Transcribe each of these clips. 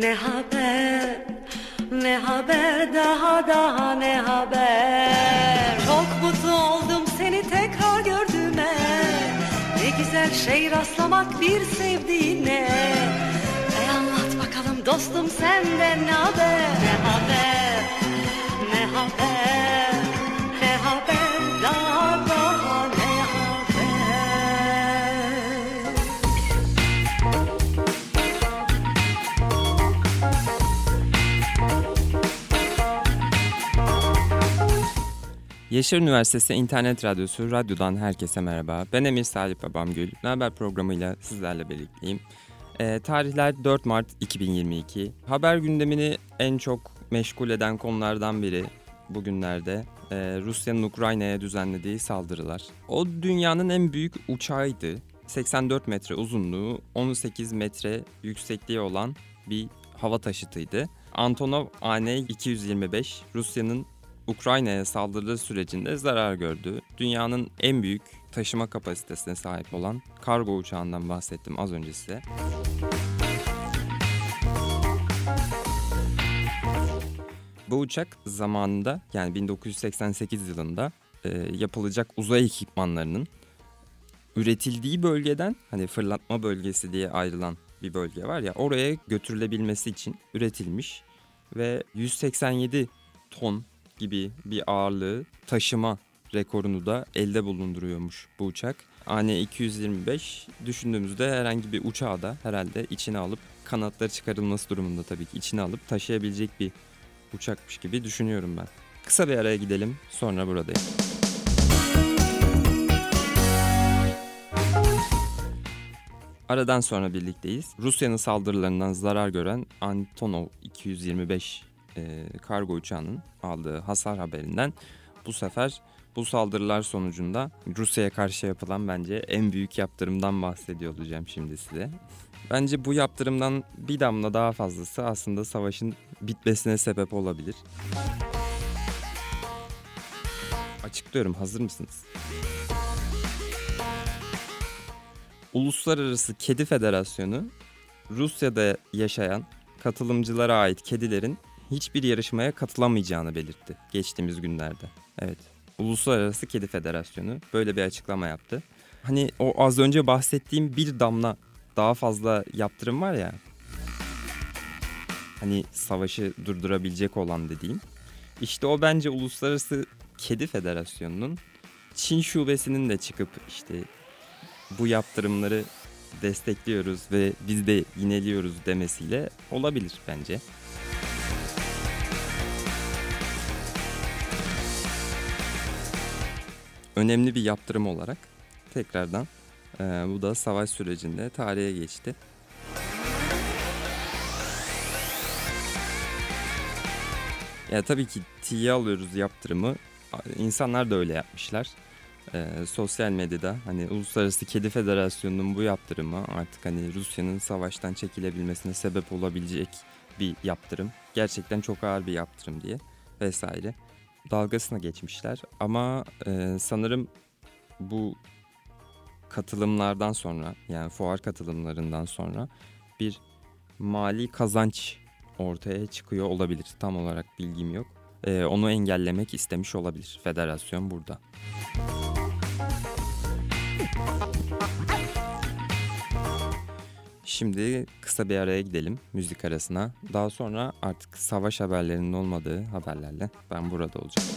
Ne haber, ne haber, daha ne haber. Çok mutlu oldum seni tekrar gördüğüme. Ne güzel şey rastlamak bir sevdiğine. Anlat bakalım dostum senden ne haber. Ne haber, ne haber, ne haber, daha ne haber. Yaşar Üniversitesi İnternet Radyosu, radyodan herkese merhaba. Ben Emir Salih Babamgül. Ne Haber programıyla sizlerle birlikteyim. Tarihler 4 Mart 2022. Haber gündemini en çok meşgul eden konulardan biri bugünlerde Rusya'nın Ukrayna'ya düzenlediği saldırılar. O dünyanın en büyük uçağıydı. 84 metre uzunluğu, 18 metre yüksekliği olan bir hava taşıtıydı. Antonov AN-225 Rusya'nın Ukrayna'ya saldırı sürecinde zarar gördü. Dünyanın en büyük taşıma kapasitesine sahip olan kargo uçağından bahsettim az önce size. Bu uçak zamanında, yani 1988 yılında yapılacak uzay ekipmanlarının üretildiği bölgeden, hani fırlatma bölgesi diye ayrılan bir bölge var ya, oraya götürülebilmesi için üretilmiş ve 187 ton gibi bir ağırlığı taşıma rekorunu da elde bulunduruyormuş bu uçak. AN-225 düşündüğümüzde herhangi bir uçağı da herhalde içine alıp, kanatları çıkarılması durumunda tabii ki içine alıp taşıyabilecek bir uçakmış gibi düşünüyorum ben. Kısa bir araya gidelim, sonra buradayım. Aradan sonra birlikteyiz. Rusya'nın saldırılarından zarar gören Antonov 225 kargo uçağının aldığı hasar haberinden bu sefer bu saldırılar sonucunda Rusya'ya karşı yapılan bence en büyük yaptırımdan bahsediyor olacağım şimdi size. Bence bu yaptırımdan bir damla daha fazlası aslında savaşın bitmesine sebep olabilir. Açıklıyorum, hazır mısınız? Uluslararası Kedi Federasyonu, Rusya'da yaşayan katılımcılara ait kedilerin hiçbir yarışmaya katılamayacağını belirtti geçtiğimiz günlerde. Evet, Uluslararası Kedi Federasyonu böyle bir açıklama yaptı. Hani o az önce bahsettiğim bir damla daha fazla yaptırım var ya, hani savaşı durdurabilecek olan dediğim. İşte o bence Uluslararası Kedi Federasyonu'nun Çin şubesinin de çıkıp işte bu yaptırımları destekliyoruz ve biz de yineliyoruz demesiyle olabilir bence. Önemli bir yaptırım olarak tekrardan bu da savaş sürecinde tarihe geçti. Ya tabii ki tiye alıyoruz yaptırımı. İnsanlar da öyle yapmışlar. Sosyal medyada hani Uluslararası Kedi Federasyonu'nun bu yaptırımı artık hani Rusya'nın savaştan çekilebilmesine sebep olabilecek bir yaptırım. Gerçekten çok ağır bir yaptırım diye vesaire. Dalgasına geçmişler ama sanırım bu katılımlardan sonra, yani fuar katılımlarından sonra bir mali kazanç ortaya çıkıyor olabilir. Tam olarak bilgim yok. Onu engellemek istemiş olabilir federasyon burada. Şimdi kısa bir araya gidelim, müzik arasına. Daha sonra artık savaş haberlerinin olmadığı haberlerle ben burada olacağım.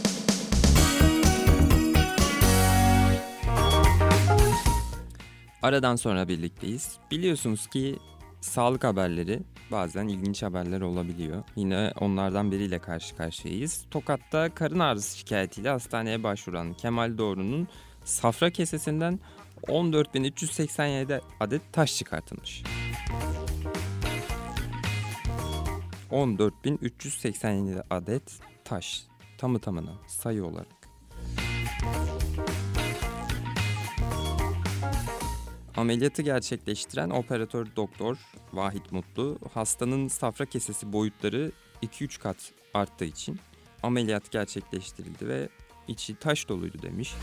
Aradan sonra birlikteyiz. Biliyorsunuz ki sağlık haberleri bazen ilginç haberler olabiliyor. Yine onlardan biriyle karşı karşıyayız. Tokat'ta karın ağrısı şikayetiyle hastaneye başvuran Kemal Doğru'nun safra kesesinden 14.387 adet taş çıkartılmış. 14.387 adet taş, tamı tamına sayı olarak. Ameliyatı gerçekleştiren operatör doktor Vahit Mutlu, hastanın safra kesesi boyutları 2-3 kat arttığı için ameliyat gerçekleştirildi ve içi taş doluydu demiş.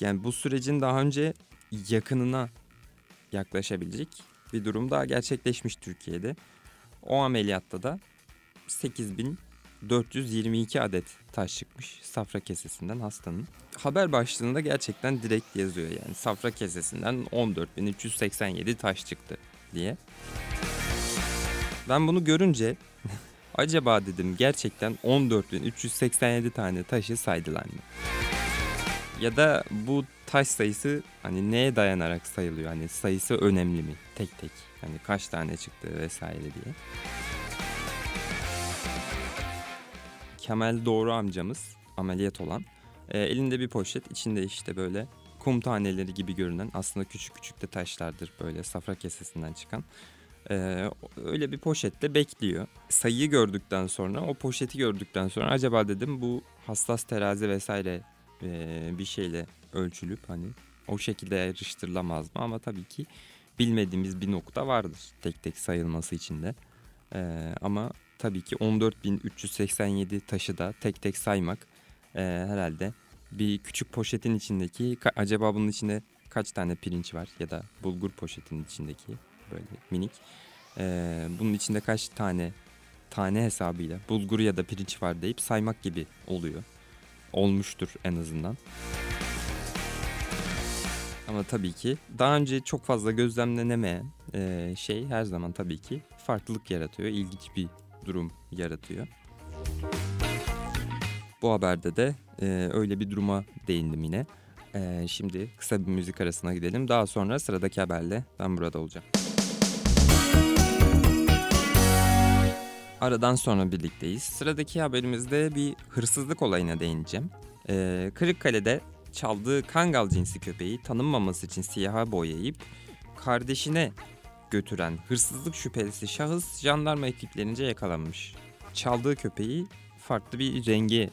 Yani bu sürecin daha önce yakınına yaklaşabilecek bir durum daha gerçekleşmiş Türkiye'de. O ameliyatta da 8.422 adet taş çıkmış safra kesesinden hastanın. Haber başlığında gerçekten direkt yazıyor yani safra kesesinden 14.387 taş çıktı diye. Ben bunu görünce acaba dedim gerçekten 14.387 tane taşı saydılar mı? Ya da bu taş sayısı hani neye dayanarak sayılıyor? Hani sayısı önemli mi? Tek tek hani kaç tane çıktı vesaire diye. Kemal Doğru amcamız ameliyat olan elinde bir poşet, içinde işte böyle kum taneleri gibi görünen, aslında küçük küçük de taşlardır böyle safra kesesinden çıkan. Öyle bir poşette bekliyor. Sayıyı gördükten sonra, o poşeti gördükten sonra acaba dedim bu hassas terazi vesaire bir şeyle ölçülüp hani o şekilde yarıştırılamaz mı? Ama tabii ki bilmediğimiz bir nokta vardır tek tek sayılması için de. Ama tabii ki 14.387 taşı da tek tek saymak herhalde bir küçük poşetin içindeki acaba bunun içinde kaç tane pirinç var ya da bulgur poşetinin içindeki böyle minik. Bunun içinde kaç tane hesabıyla bulgur ya da pirinç var deyip saymak gibi oluyor. Olmuştur en azından. Ama tabii ki daha önce çok fazla gözlemlenemeyen şey her zaman tabii ki farklılık yaratıyor. İlginç bir durum yaratıyor. Bu haberde de öyle bir duruma değindim yine. Şimdi kısa bir müzik arasına gidelim. Daha sonra sıradaki haberle ben burada olacağım. Aradan sonra birlikteyiz. Sıradaki haberimizde bir hırsızlık olayına değineceğim. Kırıkkale'de çaldığı kangal cinsi köpeği tanınmaması için siyaha boyayıp kardeşine götüren hırsızlık şüphelisi şahıs jandarma ekiplerince yakalanmış. Çaldığı köpeği farklı bir rengi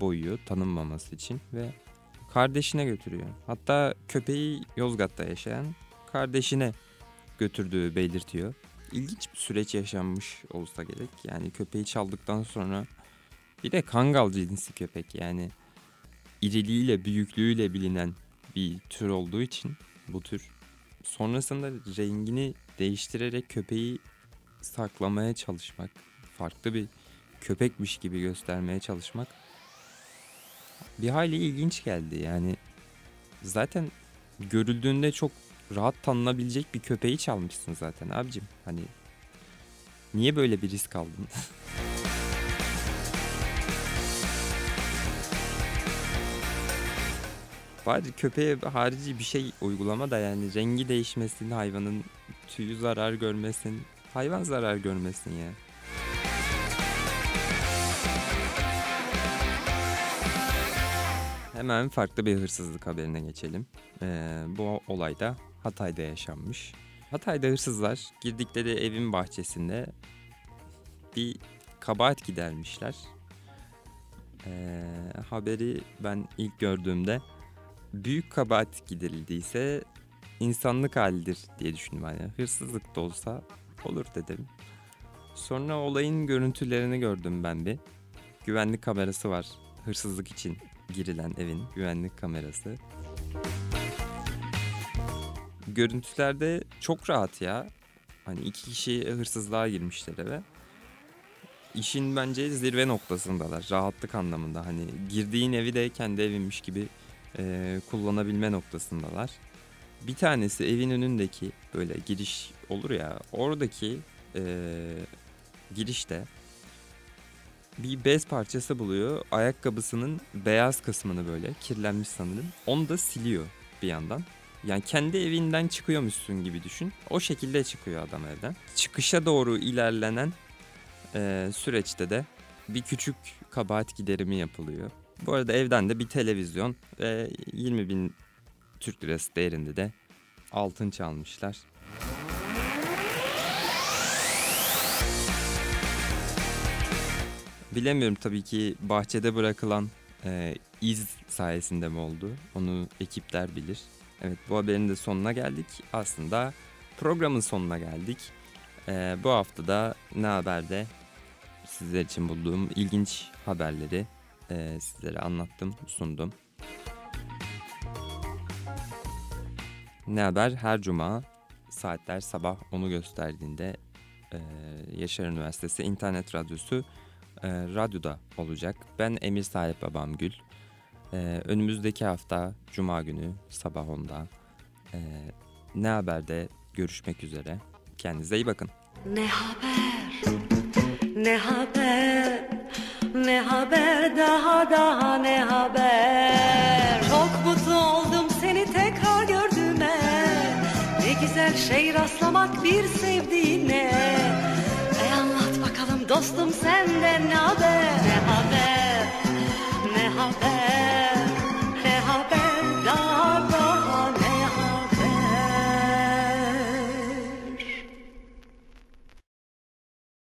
boyuyor tanınmaması için ve kardeşine götürüyor. Hatta köpeği Yozgat'ta yaşayan kardeşine götürdüğü belirtiyor. İlginç bir süreç yaşanmış olsa gerek. Yani köpeği çaldıktan sonra, bir de kangal cinsi köpek, yani iriliğiyle büyüklüğüyle bilinen bir tür olduğu için bu tür sonrasında rengini değiştirerek köpeği saklamaya çalışmak, farklı bir köpekmiş gibi göstermeye çalışmak bir hayli ilginç geldi. Yani zaten görüldüğünde çok rahat tanınabilecek bir köpeği çalmışsın zaten abicim. Hani niye böyle bir risk aldın? Bari köpeğe harici bir şey uygulama da yani rengi değişmesin, hayvanın tüyü zarar görmesin, hayvan zarar görmesin ya. Hemen farklı bir hırsızlık haberine geçelim. Bu olay da Hatay'da yaşanmış. Hatay'da hırsızlar girdikleri evin bahçesinde bir kabahat gidermişler. Haberi ben ilk gördüğümde büyük kabahat giderildiyse insanlık halidir diye düşündüm. Yani hırsızlık da olsa olur dedim. Sonra olayın görüntülerini gördüm ben bir. Güvenlik kamerası var hırsızlık için girilen evin güvenlik kamerası. Görüntülerde çok rahat ya. Hani iki kişi hırsızlığa girmişler eve. İşin bence zirve noktasındalar. Rahatlık anlamında. Hani girdiğin evi de kendi evinmiş gibi kullanabilme noktasındalar. Bir tanesi evin önündeki böyle giriş olur ya. Oradaki girişte bir bez parçası buluyor. Ayakkabısının beyaz kısmını böyle kirlenmiş sanırım. Onu da siliyor bir yandan. Yani kendi evinden çıkıyormuşsun gibi düşün. O şekilde çıkıyor adam evden. Çıkışa doğru ilerlenen süreçte de bir küçük kabahat giderimi yapılıyor. Bu arada evden de bir televizyon ve 20.000 Türk lirası değerinde de altın çalmışlar. Bilemiyorum tabii ki bahçede bırakılan iz sayesinde mi oldu? Onu ekipler bilir. Evet, bu haberin de sonuna geldik. Aslında programın sonuna geldik. Bu hafta da Ne Haber'de sizler için bulduğum ilginç haberleri sizlere anlattım, sundum. Ne Haber her cuma saatler sabah onu gösterdiğinde Yaşar Üniversitesi İnternet Radyosu radyoda olacak. Ben Emir Salih Babamgül. Önümüzdeki hafta cuma günü sabah 10'da Ne Haber'de görüşmek üzere. Kendinize iyi bakın. Ne haber? Ne haber? Ne haber, daha ne haber? Çok mutlu oldum seni tekrar gördüğüme. Ne güzel şey rastlamak bir sevdiğine. Anlat bakalım dostum senden ne haber? Ne haber? Ne haber?